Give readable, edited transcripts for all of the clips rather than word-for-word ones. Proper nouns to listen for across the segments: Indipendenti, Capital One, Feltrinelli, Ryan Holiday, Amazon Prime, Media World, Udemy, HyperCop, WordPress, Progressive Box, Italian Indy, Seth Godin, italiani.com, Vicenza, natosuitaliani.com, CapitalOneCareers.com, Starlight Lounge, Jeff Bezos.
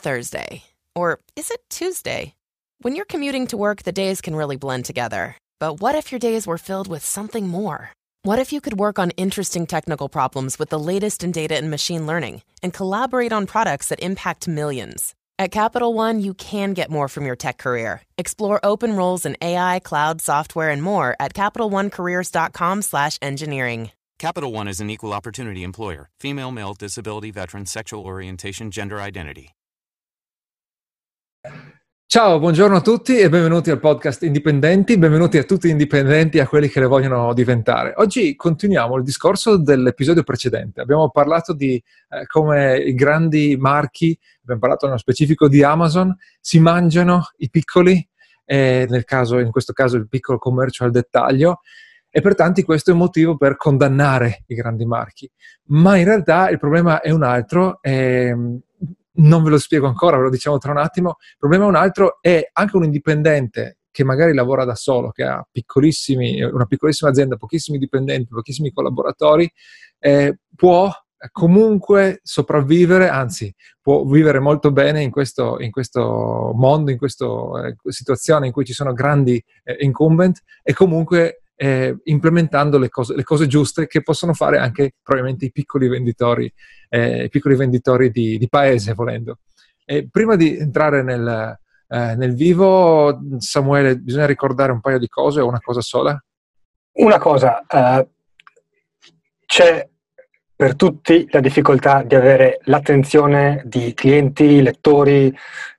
Thursday. Or is it Tuesday? When you're commuting to work, the days can really blend together. But what if your days were filled with something more? What if you could work on interesting technical problems with the latest in data and machine learning and collaborate on products that impact millions? At Capital One, you can get more from your tech career. Explore open roles in AI, cloud, software, and more at CapitalOneCareers.com/engineering. Capital One is an equal opportunity employer. Female, male, disability, veteran, sexual orientation, gender identity. Ciao, buongiorno a tutti e benvenuti al podcast Indipendenti, benvenuti a tutti indipendenti e a quelli che le vogliono diventare. Oggi continuiamo il discorso dell'episodio precedente. Abbiamo parlato di come i grandi marchi, abbiamo parlato nello specifico di Amazon, si mangiano i piccoli, in questo caso il piccolo commercio al dettaglio, e per tanti questo è un motivo per condannare i grandi marchi. Ma in realtà il problema è un altro, non ve lo spiego ancora, ve lo diciamo tra un attimo. Il problema è un altro, è anche un indipendente che magari lavora da solo, che ha una piccolissima azienda, pochissimi dipendenti, pochissimi collaboratori, può comunque sopravvivere, anzi può vivere molto bene in questo mondo, in questa situazione in cui ci sono grandi incumbent, e comunque implementando le cose giuste che possono fare anche probabilmente i piccoli venditori di paese, volendo. E prima di entrare nel vivo, Samuele, bisogna ricordare un paio di cose o una cosa sola? Una cosa, c'è per tutti la difficoltà di avere l'attenzione di clienti, lettori,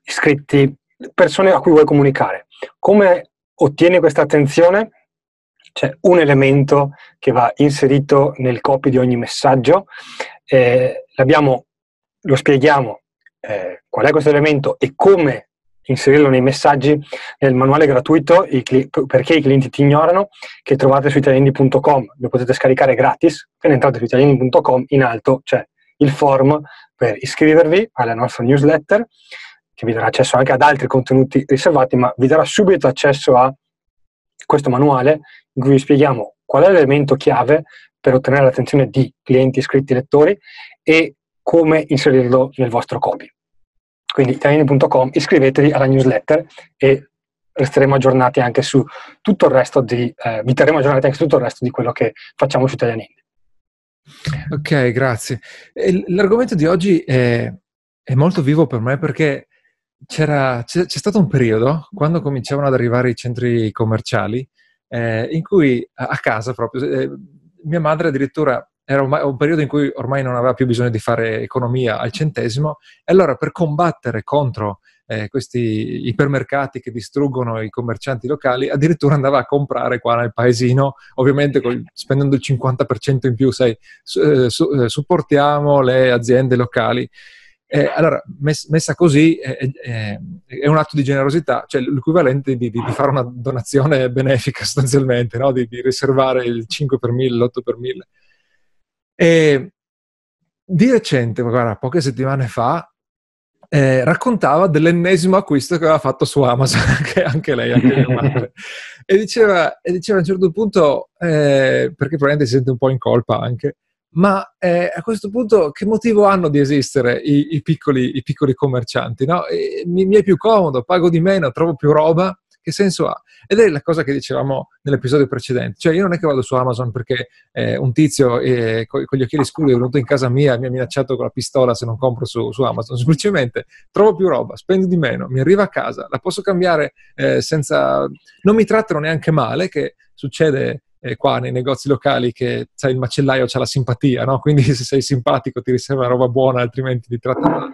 iscritti, persone a cui vuoi comunicare. Come ottieni questa attenzione? C'è un elemento che va inserito nel copy di ogni messaggio, lo spieghiamo qual è questo elemento e come inserirlo nei messaggi nel manuale gratuito perché i clienti ti ignorano, che trovate su italiani.com, lo potete scaricare gratis. Quindi entrate su italiani.com, in alto c'è il form per iscrivervi alla nostra newsletter, che vi darà accesso anche ad altri contenuti riservati, ma vi darà subito accesso a questo manuale in cui vi spieghiamo qual è l'elemento chiave per ottenere l'attenzione di clienti, iscritti, lettori e come inserirlo nel vostro copy. Quindi italiani.com, iscrivetevi alla newsletter e resteremo aggiornati anche su tutto il resto vi terremo aggiornati anche su tutto il resto di quello che facciamo su Italian Indy. Ok, grazie. L'argomento di oggi è molto vivo per me perché c'è stato un periodo, quando cominciavano ad arrivare i centri commerciali, in cui a casa proprio, mia madre addirittura, era un periodo in cui ormai non aveva più bisogno di fare economia al centesimo, e allora per combattere contro questi ipermercati che distruggono i commercianti locali, addirittura andava a comprare qua nel paesino, ovviamente spendendo il 50% in più, supportiamo le aziende locali. Allora, messa così, è un atto di generosità, cioè l'equivalente di fare una donazione benefica sostanzialmente, no? Di riservare il 5 per 1000, l'8 per 1000. E di recente, guarda, poche settimane fa, raccontava dell'ennesimo acquisto che aveva fatto su Amazon, che anche lei, anche mia madre, e diceva a un certo punto, perché probabilmente si sente un po' in colpa anche, ma a questo punto che motivo hanno di esistere i piccoli commercianti, no? Mi è più comodo, pago di meno, trovo più roba, che senso ha? Ed è la cosa che dicevamo nell'episodio precedente, cioè io non è che vado su Amazon perché un tizio con gli occhiali scuri è venuto in casa mia e mi ha minacciato con la pistola se non compro su Amazon, semplicemente trovo più roba, spendo di meno, mi arriva a casa, la posso cambiare senza... non mi trattano neanche male, che succede... qua nei negozi locali, che sai, il macellaio c'ha la simpatia, no? Quindi se sei simpatico ti riserva roba buona, altrimenti ti tratta male.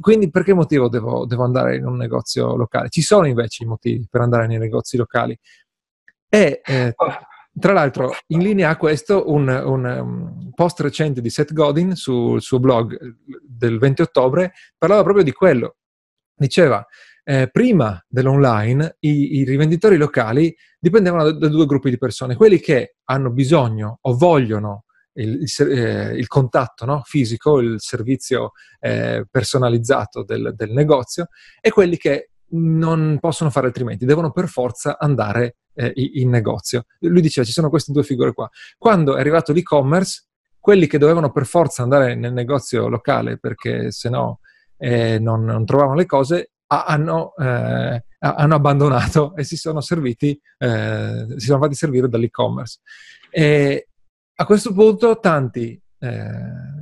Quindi perché motivo devo andare in un negozio locale? Ci sono invece i motivi per andare nei negozi locali. E tra l'altro in linea a questo un post recente di Seth Godin sul suo blog del 20 ottobre parlava proprio di quello. Diceva prima dell'online i rivenditori locali dipendevano da due gruppi di persone: quelli che hanno bisogno o vogliono il contatto, no? fisico, il servizio personalizzato del negozio, e quelli che non possono fare altrimenti, devono per forza andare in negozio. Lui diceva ci sono queste due figure qua. Quando è arrivato l'e-commerce, quelli che dovevano per forza andare nel negozio locale perché sennò non trovavano le cose, hanno abbandonato e si sono fatti servire dall'e-commerce. E a questo punto tanti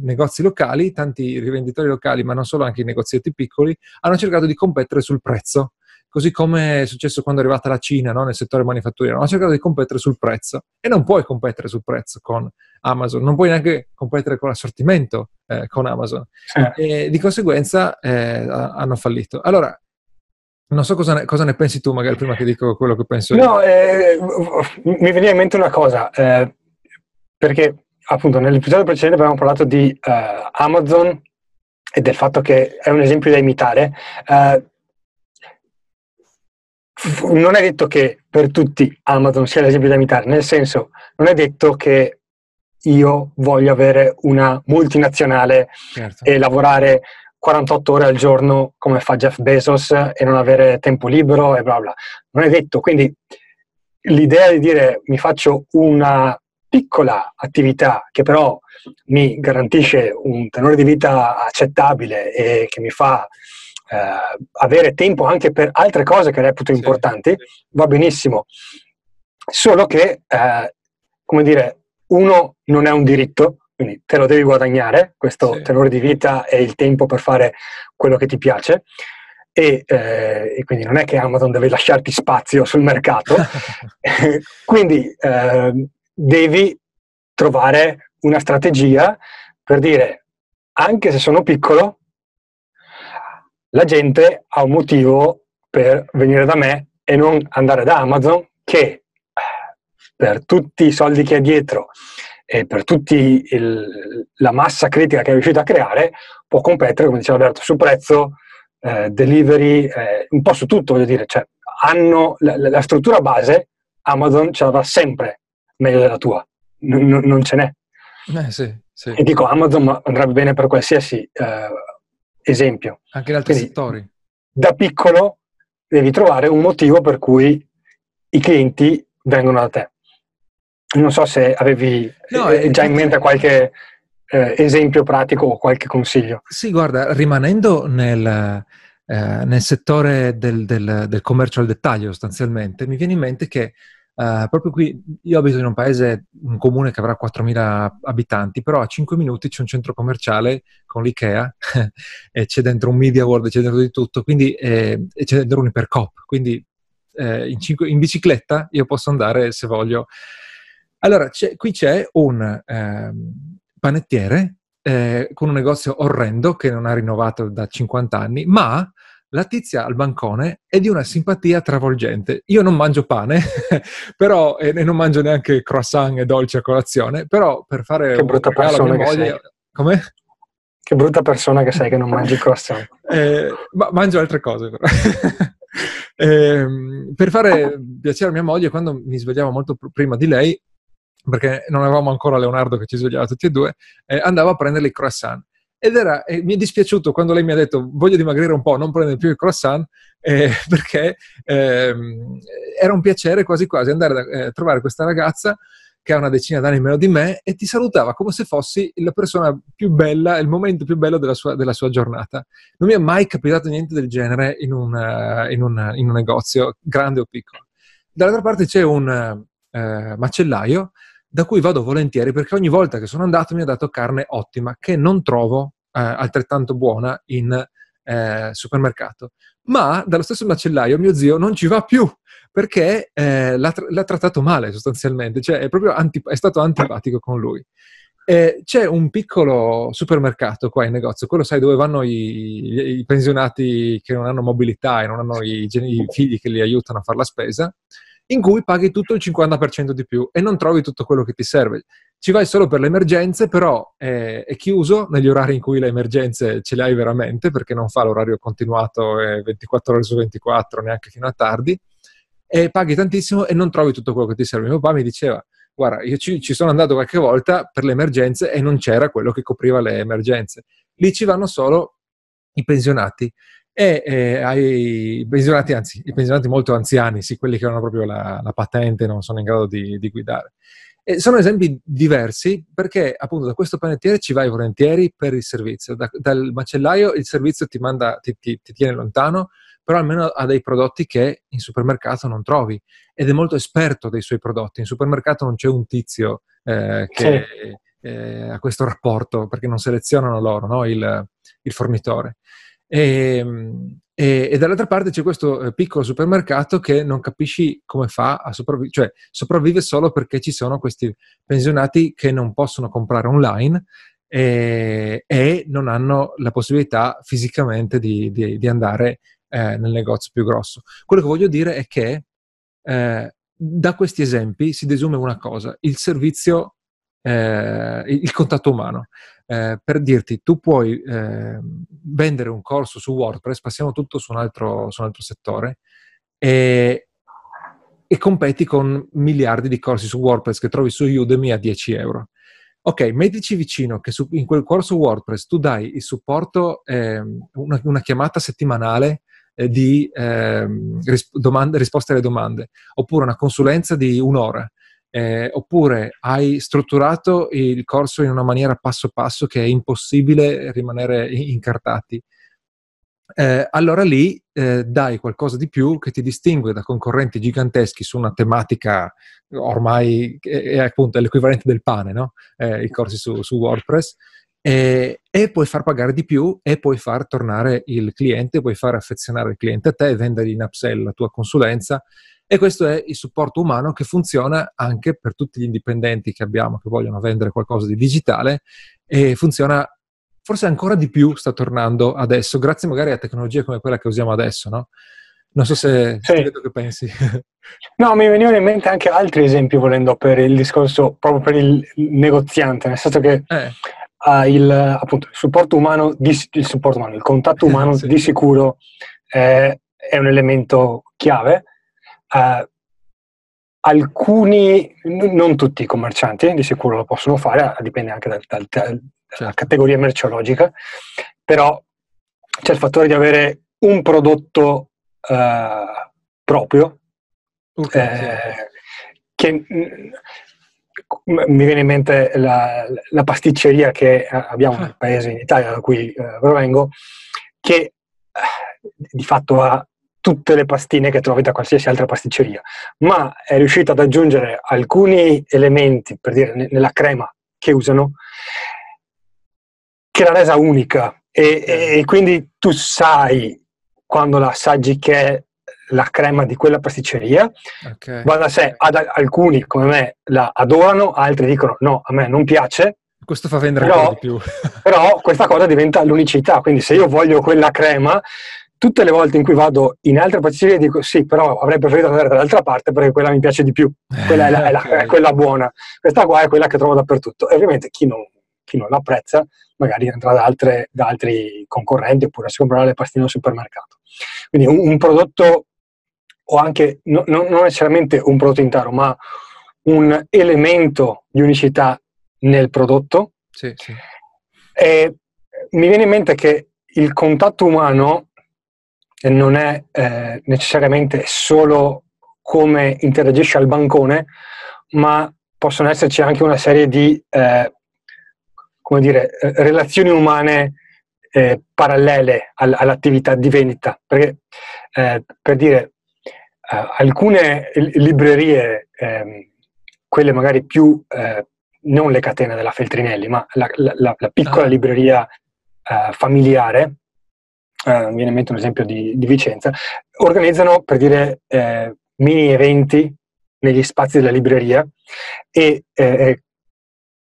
negozi locali, tanti rivenditori locali, ma non solo, anche i negozietti piccoli, hanno cercato di competere sul prezzo, così come è successo quando è arrivata la Cina, no? Nel settore manifatturiero. Hanno cercato di competere sul prezzo, e non puoi competere sul prezzo con Amazon, non puoi neanche competere con l'assortimento con Amazon, e di conseguenza hanno fallito. Allora, non so cosa ne pensi tu, magari prima che dico quello che penso io. No, mi veniva in mente una cosa, perché appunto nell'episodio precedente abbiamo parlato di Amazon e del fatto che è un esempio da imitare. Non è detto che per tutti Amazon sia l'esempio da imitare, nel senso, non è detto che io voglio avere una multinazionale, certo, e lavorare 48 ore al giorno come fa Jeff Bezos e non avere tempo libero e bla bla. Non è detto, quindi l'idea di dire mi faccio una piccola attività che però mi garantisce un tenore di vita accettabile e che mi fa avere tempo anche per altre cose che reputo importanti, sì, va benissimo. Solo che, come dire, uno non è un diritto, quindi te lo devi guadagnare, questo, sì, tenore di vita e il tempo per fare quello che ti piace. E quindi non è che Amazon deve lasciarti spazio sul mercato. Quindi devi trovare una strategia per dire, anche se sono piccolo, la gente ha un motivo per venire da me e non andare da Amazon, che per tutti i soldi che è dietro e per tutti la massa critica che è riuscita a creare può competere, come diceva Alberto, su prezzo, delivery, un po' su tutto, voglio dire, cioè hanno la struttura base. Amazon ce l'avrà sempre meglio della tua, non ce n'è. Sì, sì. E dico, Amazon andrebbe bene per qualsiasi esempio. Anche in altri settori. Da piccolo devi trovare un motivo per cui i clienti vengono da te. Non so se avevi già in mente qualche esempio pratico o qualche consiglio. Sì, guarda, rimanendo nel settore del commercio al dettaglio, sostanzialmente, mi viene in mente che proprio qui, io abito in un paese, un comune che avrà 4.000 abitanti, però a 5 minuti c'è un centro commerciale con l'IKEA e c'è dentro un Media World, c'è dentro di tutto, quindi e c'è dentro un HyperCop, quindi in bicicletta io posso andare se voglio. Allora, qui c'è un panettiere con un negozio orrendo che non ha rinnovato da 50 anni, ma la tizia al bancone è di una simpatia travolgente. Io non mangio pane, però, e non mangio neanche croissant e dolce a colazione, però per fare un regalo a mia moglie... Come? Che brutta persona che sei che non mangi croissant. Ma mangio altre cose, però. Per fare piacere a mia moglie, quando mi svegliavo molto prima di lei, perché non avevamo ancora Leonardo che ci svegliava tutti e due, andavo a prendere i croissant. E mi è dispiaciuto quando lei mi ha detto voglio dimagrire un po', non prendere più il croissant, perché era un piacere quasi quasi andare a trovare questa ragazza che ha una decina d'anni meno di me e ti salutava come se fossi la persona più bella, il momento più bello della sua giornata. Non mi è mai capitato niente del genere in un negozio, grande o piccolo. Dall'altra parte c'è un macellaio da cui vado volentieri, perché ogni volta che sono andato mi ha dato carne ottima, che non trovo altrettanto buona in supermercato. Ma dallo stesso macellaio mio zio non ci va più, perché l'ha trattato male sostanzialmente, cioè è stato antipatico con lui. C'è un piccolo supermercato qua in negozio, quello sai dove vanno i pensionati che non hanno mobilità e non hanno i figli che li aiutano a fare la spesa, in cui paghi tutto il 50% di più e non trovi tutto quello che ti serve. Ci vai solo per le emergenze, però è chiuso negli orari in cui le emergenze ce le hai veramente, perché non fa l'orario continuato 24 ore su 24, neanche fino a tardi, e paghi tantissimo e non trovi tutto quello che ti serve. Mio papà mi diceva, guarda, io ci sono andato qualche volta per le emergenze e non c'era quello che copriva le emergenze. Lì ci vanno solo i pensionati. E ai pensionati, anzi i pensionati molto anziani, sì, quelli che hanno proprio la patente e non sono in grado di guidare, Sono esempi diversi perché appunto da questo panettiere ci vai volentieri per il servizio, dal macellaio il servizio ti manda, ti tiene lontano, però almeno ha dei prodotti che in supermercato non trovi ed è molto esperto dei suoi prodotti. In supermercato non c'è un tizio che ha questo rapporto, perché non selezionano loro, no? il fornitore. E dall'altra parte c'è questo piccolo supermercato che non capisci come fa a sopravvivere, cioè sopravvive solo perché ci sono questi pensionati che non possono comprare online e non hanno la possibilità fisicamente di andare nel negozio più grosso. Quello che voglio dire è che da questi esempi si desume una cosa: il servizio, il contatto umano. Per dirti, tu puoi vendere un corso su WordPress, passiamo tutto su un altro settore, e competi con miliardi di corsi su WordPress che trovi su Udemy a 10 euro. Ok, mettici vicino che in quel corso WordPress tu dai il supporto, una chiamata settimanale di risposte alle domande, oppure una consulenza di un'ora. Oppure hai strutturato il corso in una maniera passo passo che è impossibile rimanere incartati, allora lì dai qualcosa di più che ti distingue da concorrenti giganteschi su una tematica ormai è appunto l'equivalente del pane, no? I corsi su WordPress, e puoi far pagare di più e puoi far tornare il cliente, puoi far affezionare il cliente a te, vendere in upsell la tua consulenza. E questo è il supporto umano che funziona anche per tutti gli indipendenti che abbiamo, che vogliono vendere qualcosa di digitale, e funziona forse ancora di più, sta tornando adesso, grazie magari a tecnologie come quella che usiamo adesso, no? Non so se ti vedo che pensi. No, mi venivano in mente anche altri esempi, volendo, per il discorso proprio per il negoziante, nel senso che appunto, il contatto umano di sicuro è un elemento chiave. Alcuni, non tutti i commercianti di sicuro lo possono fare, dipende anche dalla categoria merceologica, però c'è il fattore di avere un prodotto proprio, che mi viene in mente la pasticceria che abbiamo nel paese, in Italia, da cui provengo, che di fatto ha tutte le pastine che trovi da qualsiasi altra pasticceria, ma è riuscita ad aggiungere alcuni elementi, per dire, nella crema che usano, che l'ha resa unica, e quindi tu sai, quando la assaggi, che è la crema di quella pasticceria. Va da sé, alcuni come me la adorano, altri dicono no, a me non piace. Questo fa vendere ancora di più. Però questa cosa diventa l'unicità, quindi se io voglio quella crema, tutte le volte in cui vado in altre pasticcerie dico sì, però avrei preferito andare dall'altra parte perché quella mi piace di più, quella è quella buona. Questa qua è quella che trovo dappertutto. E ovviamente chi non l'apprezza magari entra da altri concorrenti, oppure si comprerà le pastine al supermercato. Quindi un prodotto, o anche non necessariamente un prodotto intero, ma un elemento di unicità nel prodotto. Sì. E mi viene in mente che il contatto umano non è necessariamente solo come interagisci al bancone, ma possono esserci anche una serie di relazioni umane parallele all'attività di vendita. Perché, per dire, alcune librerie, quelle magari più, non le catene della Feltrinelli, ma la piccola libreria familiare, mi viene in mente un esempio di Vicenza, organizzano, per dire, mini eventi negli spazi della libreria, e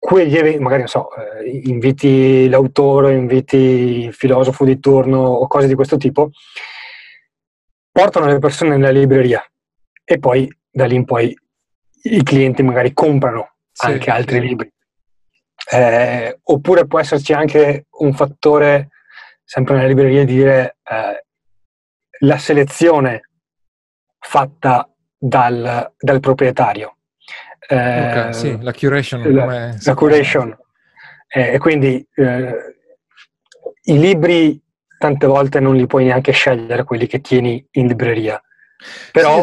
quegli eventi, magari non so, inviti l'autore, inviti il filosofo di turno o cose di questo tipo, portano le persone nella libreria e poi da lì in poi i clienti magari comprano anche altri libri. Oppure può esserci anche un fattore, sempre nelle librerie, dire la selezione fatta dal proprietario. La curation. La curation. E quindi i libri tante volte non li puoi neanche scegliere, quelli che tieni in libreria. Però,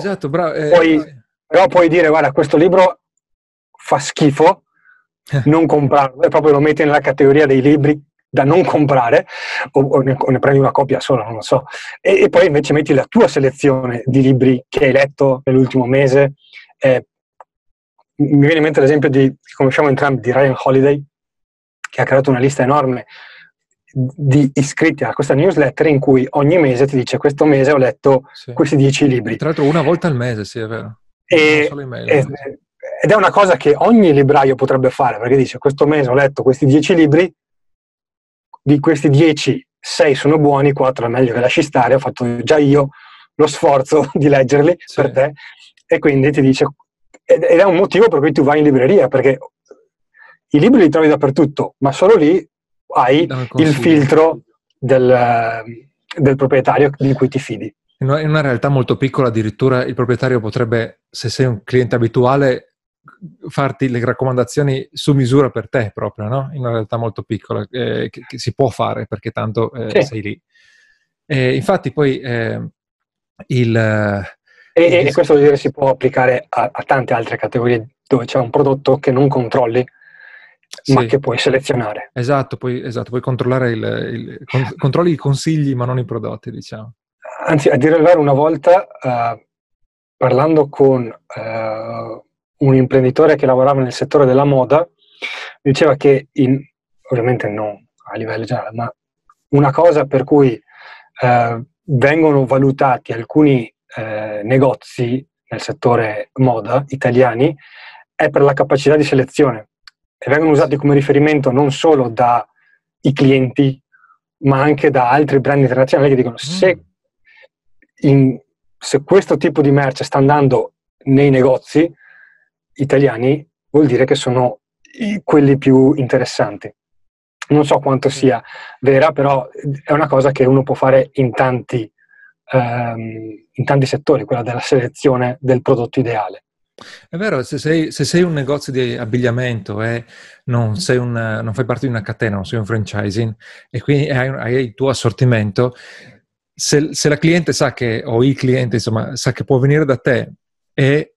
puoi dire, guarda, questo libro fa schifo, non comprarlo, e proprio lo mette nella categoria dei libri da non comprare, o ne prendi una copia sola, non lo so, e poi invece metti la tua selezione di libri che hai letto nell'ultimo mese. Mi viene in mente l'esempio che conosciamo entrambi, di Ryan Holiday, che ha creato una lista enorme di iscritti a questa newsletter in cui ogni mese ti dice: questo mese ho letto questi 10 libri. Tra l'altro una volta al mese, sì, è vero. Ed è una cosa che ogni libraio potrebbe fare, perché dice: questo mese ho letto questi 10 libri, di questi 10, 6 sono buoni, 4 è meglio che lasci stare, ho fatto già io lo sforzo di leggerli per te, e quindi ti dice... Ed è un motivo per cui tu vai in libreria, perché i libri li trovi dappertutto, ma solo lì hai il filtro del proprietario di cui ti fidi. In una realtà molto piccola addirittura il proprietario potrebbe, se sei un cliente abituale, farti le raccomandazioni su misura per te proprio, no? In una realtà molto piccola, che si può fare perché tanto sei lì. Infatti poi E questo vuol dire si può applicare a tante altre categorie dove c'è un prodotto che non controlli, ma che puoi selezionare. Esatto, puoi controllare controlli i consigli ma non i prodotti, diciamo. Anzi, a dire il vero, una volta parlando con un imprenditore che lavorava nel settore della moda, diceva che, ovviamente non a livello generale, ma una cosa per cui vengono valutati alcuni negozi nel settore moda italiani è per la capacità di selezione, e vengono usati come riferimento non solo dai clienti ma anche da altri brand internazionali che dicono: se questo tipo di merce sta andando nei negozi italiani, vuol dire che sono quelli più interessanti. Non so quanto sia vera, però è una cosa che uno può fare in tanti settori, quella della selezione del prodotto ideale. È vero, se sei un negozio di abbigliamento e non fai parte di una catena, non sei un franchising, e quindi hai il tuo assortimento, se la cliente sa che, o il cliente insomma, sa che può venire da te, e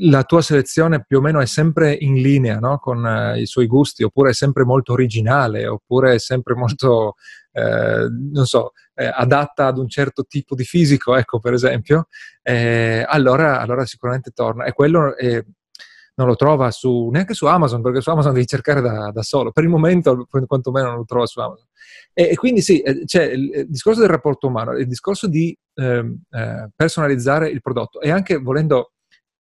la tua selezione più o meno è sempre in linea, no? Con i suoi gusti, oppure è sempre molto originale, oppure è sempre molto adatta ad un certo tipo di fisico, ecco, per esempio, allora sicuramente torna. E quello non lo trova neanche su Amazon, perché su Amazon devi cercare da solo. Per il momento, quantomeno, non lo trova su Amazon. E quindi sì, c'è il discorso del rapporto umano, il discorso di personalizzare il prodotto, e anche volendo...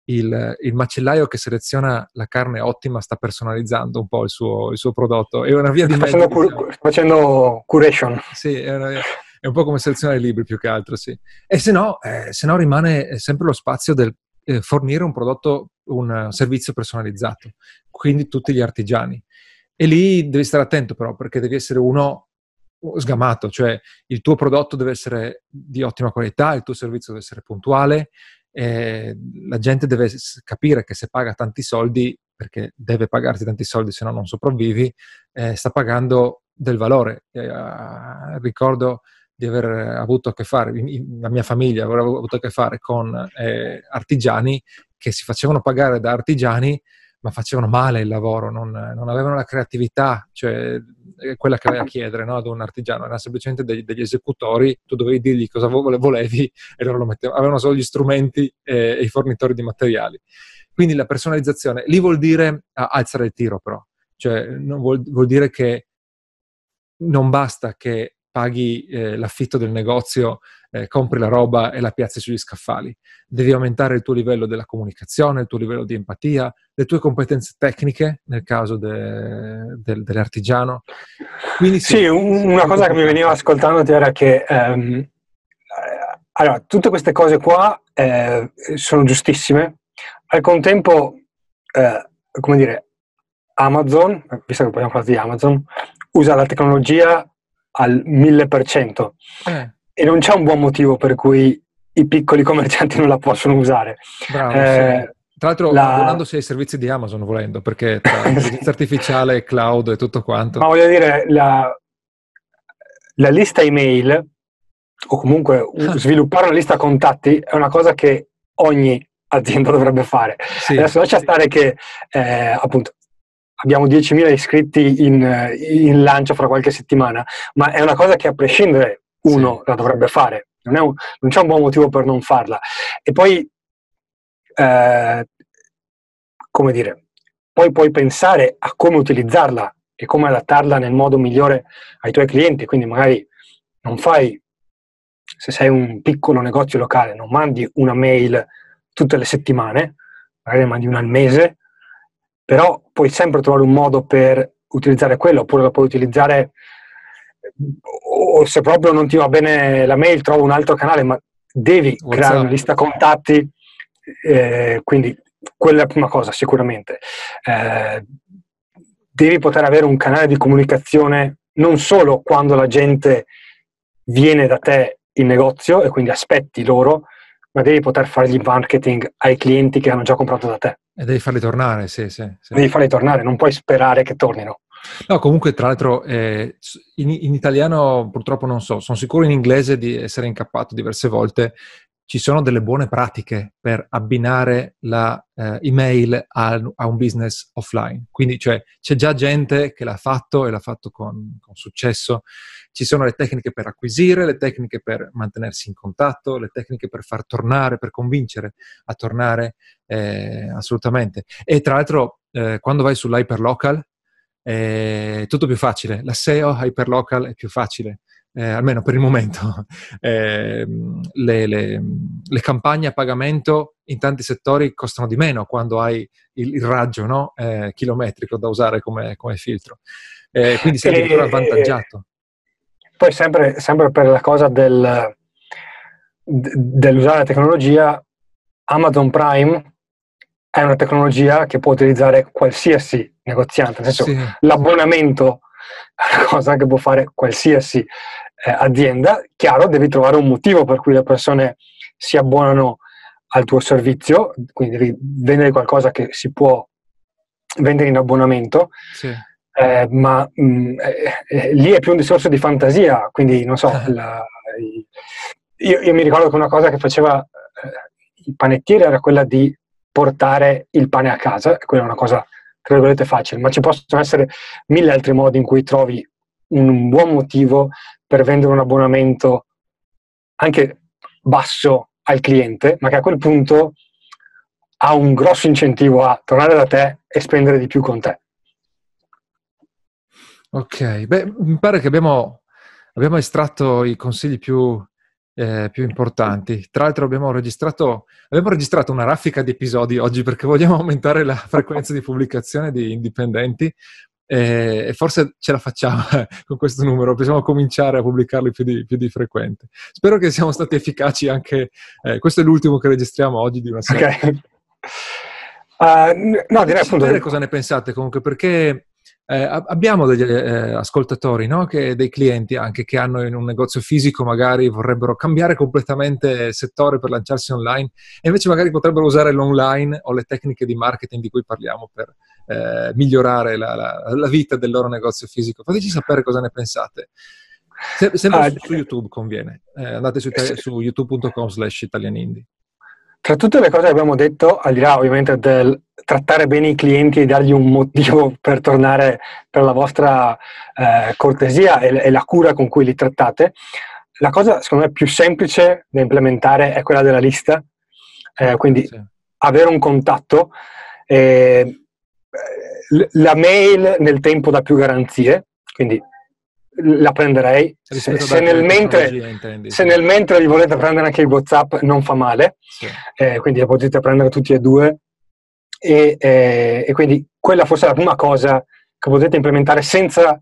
Il macellaio che seleziona la carne ottima sta personalizzando un po' il suo prodotto. È una via di mezzo. Facendo curation. Sì, è un po' come selezionare i libri più che altro, sì. E se no rimane sempre lo spazio del fornire un prodotto, un servizio personalizzato. Quindi tutti gli artigiani. E lì devi stare attento però, perché devi essere uno sgamato, cioè il tuo prodotto deve essere di ottima qualità, il tuo servizio deve essere puntuale. La gente deve capire che se paga tanti soldi, perché deve pagarti tanti soldi, se no non sopravvivi, sta pagando del valore. Ricordo di aver avuto a che fare, la mia famiglia aveva avuto a che fare con artigiani che si facevano pagare da artigiani, ma facevano male il lavoro, non avevano la creatività, cioè quella che vai a chiedere, no, ad un artigiano. Erano semplicemente degli esecutori, tu dovevi dirgli cosa volevi e loro lo mettevano. Avevano solo gli strumenti e i fornitori di materiali. Quindi la personalizzazione, lì vuol dire alzare il tiro però, cioè non vuol dire che non basta che paghi l'affitto del negozio, compri la roba e la piazzi sugli scaffali. Devi aumentare il tuo livello della comunicazione, il tuo livello di empatia, le tue competenze tecniche, nel caso dell'artigiano. Quindi una cosa che mi veniva ascoltando era che allora, tutte queste cose qua sono giustissime. Al contempo, come dire, Amazon, visto che parliamo quasi di Amazon, usa la tecnologia al 1000%, e non c'è un buon motivo per cui i piccoli commercianti non la possono usare. Bravo, sì. Tra l'altro abbonandosi ai servizi di Amazon, volendo, perché tra l'intelligenza artificiale, cloud e tutto quanto. Ma voglio dire, la lista email, o comunque sviluppare una lista contatti, è una cosa che ogni azienda dovrebbe fare. Sì. Adesso lascia stare che appunto abbiamo 10.000 iscritti in lancio fra qualche settimana, ma è una cosa che a prescindere uno la dovrebbe fare, non c'è un buon motivo per non farla. E poi come dire, poi puoi pensare a come utilizzarla e come adattarla nel modo migliore ai tuoi clienti. Quindi magari non fai, se sei un piccolo negozio locale, non mandi una mail tutte le settimane, magari ne mandi una al mese, però puoi sempre trovare un modo per utilizzare quello, oppure la puoi utilizzare, o se proprio non ti va bene la mail, trovo un altro canale, ma devi creare una lista contatti, quindi quella è la prima cosa sicuramente. Devi poter avere un canale di comunicazione non solo quando la gente viene da te in negozio e quindi aspetti loro, ma devi poter fargli marketing ai clienti che hanno già comprato da te. E devi farli tornare, sì. Devi farli tornare, non puoi sperare che tornino. No, comunque tra l'altro in italiano purtroppo non so, sono sicuro in inglese di essere incappato diverse volte, ci sono delle buone pratiche per abbinare la email a un business offline. Quindi cioè, c'è già gente che l'ha fatto e l'ha fatto con successo. Ci sono le tecniche per acquisire, le tecniche per mantenersi in contatto, le tecniche per far tornare, per convincere a tornare, assolutamente. E tra l'altro quando vai sull'hyperlocal è tutto più facile. La SEO hyperlocal è più facile. Almeno per il momento, le campagne a pagamento in tanti settori costano di meno quando hai il raggio, no? Chilometrico da usare come filtro, quindi sei addirittura avvantaggiato. Poi sempre per la cosa dell'usare la tecnologia, Amazon Prime è una tecnologia che può utilizzare qualsiasi negoziante, nel senso l'abbonamento è una cosa che può fare qualsiasi azienda. Chiaro, devi trovare un motivo per cui le persone si abbonano al tuo servizio, quindi devi vendere qualcosa che si può vendere in abbonamento, ma lì è più un discorso di fantasia, quindi non so, io mi ricordo che una cosa che faceva il panettiere era quella di portare il pane a casa, quella è una cosa tra virgolette facile, ma ci possono essere mille altri modi in cui trovi un buon motivo per vendere un abbonamento anche basso al cliente, ma che a quel punto ha un grosso incentivo a tornare da te e spendere di più con te. Ok, beh, mi pare che abbiamo estratto i consigli più importanti. Tra l'altro abbiamo registrato una raffica di episodi oggi perché vogliamo aumentare la frequenza di pubblicazione di Indipendenti, e forse ce la facciamo con questo numero, possiamo cominciare a pubblicarli più di frequente. Spero che siamo stati efficaci anche, questo è l'ultimo che registriamo oggi di una serie. No, direi appunto cosa ne pensate comunque, perché abbiamo degli ascoltatori, no? Dei clienti anche che hanno in un negozio fisico, magari vorrebbero cambiare completamente settore per lanciarsi online e invece magari potrebbero usare l'online o le tecniche di marketing di cui parliamo per migliorare la vita del loro negozio fisico. Fateci sapere cosa ne pensate. Sempre su YouTube conviene. Andate su youtube.com/italianindy. Tra tutte le cose che abbiamo detto, al di là ovviamente del trattare bene i clienti e dargli un motivo per tornare, per la vostra cortesia e la cura con cui li trattate, la cosa secondo me più semplice da implementare è quella della lista, quindi avere un contatto, la mail nel tempo dà più garanzie, quindi la prenderei, se nel mentre li volete prendere anche il WhatsApp non fa male, quindi la potete prendere tutti e due, e quindi quella forse è la prima cosa che potete implementare senza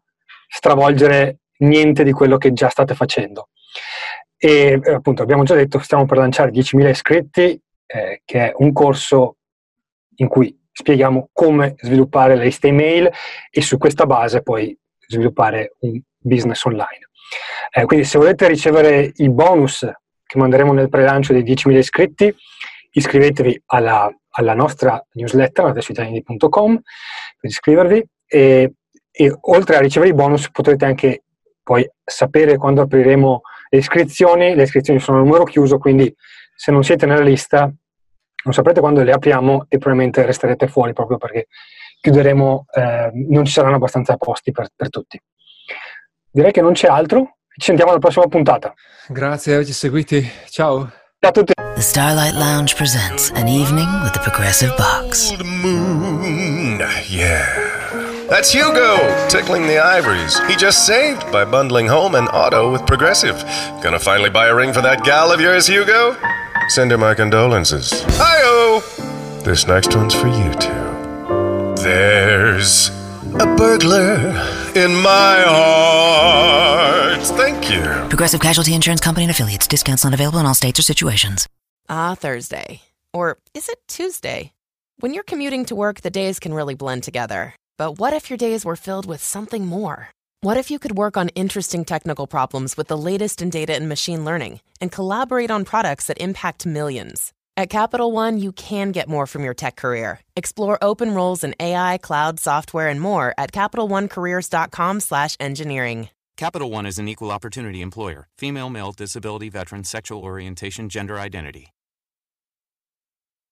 stravolgere niente di quello che già state facendo. E appunto abbiamo già detto che stiamo per lanciare 10.000 iscritti, che è un corso in cui spieghiamo come sviluppare le liste email e su questa base poi sviluppare un business online. Quindi se volete ricevere i bonus che manderemo nel prelancio dei 10.000 iscritti, iscrivetevi alla nostra newsletter, natosuitaliani.com, per iscrivervi, e oltre a ricevere i bonus potrete anche poi sapere quando apriremo le iscrizioni. Le iscrizioni sono a numero chiuso, quindi se non siete nella lista non saprete quando le apriamo e probabilmente resterete fuori proprio perché chiuderemo, non ci saranno abbastanza posti per tutti. Direi che non c'è altro, ci sentiamo alla prossima puntata. Grazie di averci seguiti, ciao. Ciao a tutti. The Starlight Lounge presents an evening with the Progressive Box. The moon, yeah. That's Hugo, tickling the ivories. He just saved by bundling home and auto with Progressive. Gonna finally buy a ring for that gal of yours, Hugo? Send her my condolences. Hi-oh! This next one's for you two. There's a burglar in my heart. Thank you. Progressive Casualty Insurance Company and Affiliates. Discounts not available in all states or situations. Thursday. Or is it Tuesday? When you're commuting to work, the days can really blend together. But what if your days were filled with something more? What if you could work on interesting technical problems with the latest in data and machine learning and collaborate on products that impact millions? At Capital One, you can get more from your tech career. Explore open roles in AI, cloud, software, and more at CapitalOneCareers.com/engineering. Capital One is an equal opportunity employer. Female, male, disability, veteran, sexual orientation, gender identity.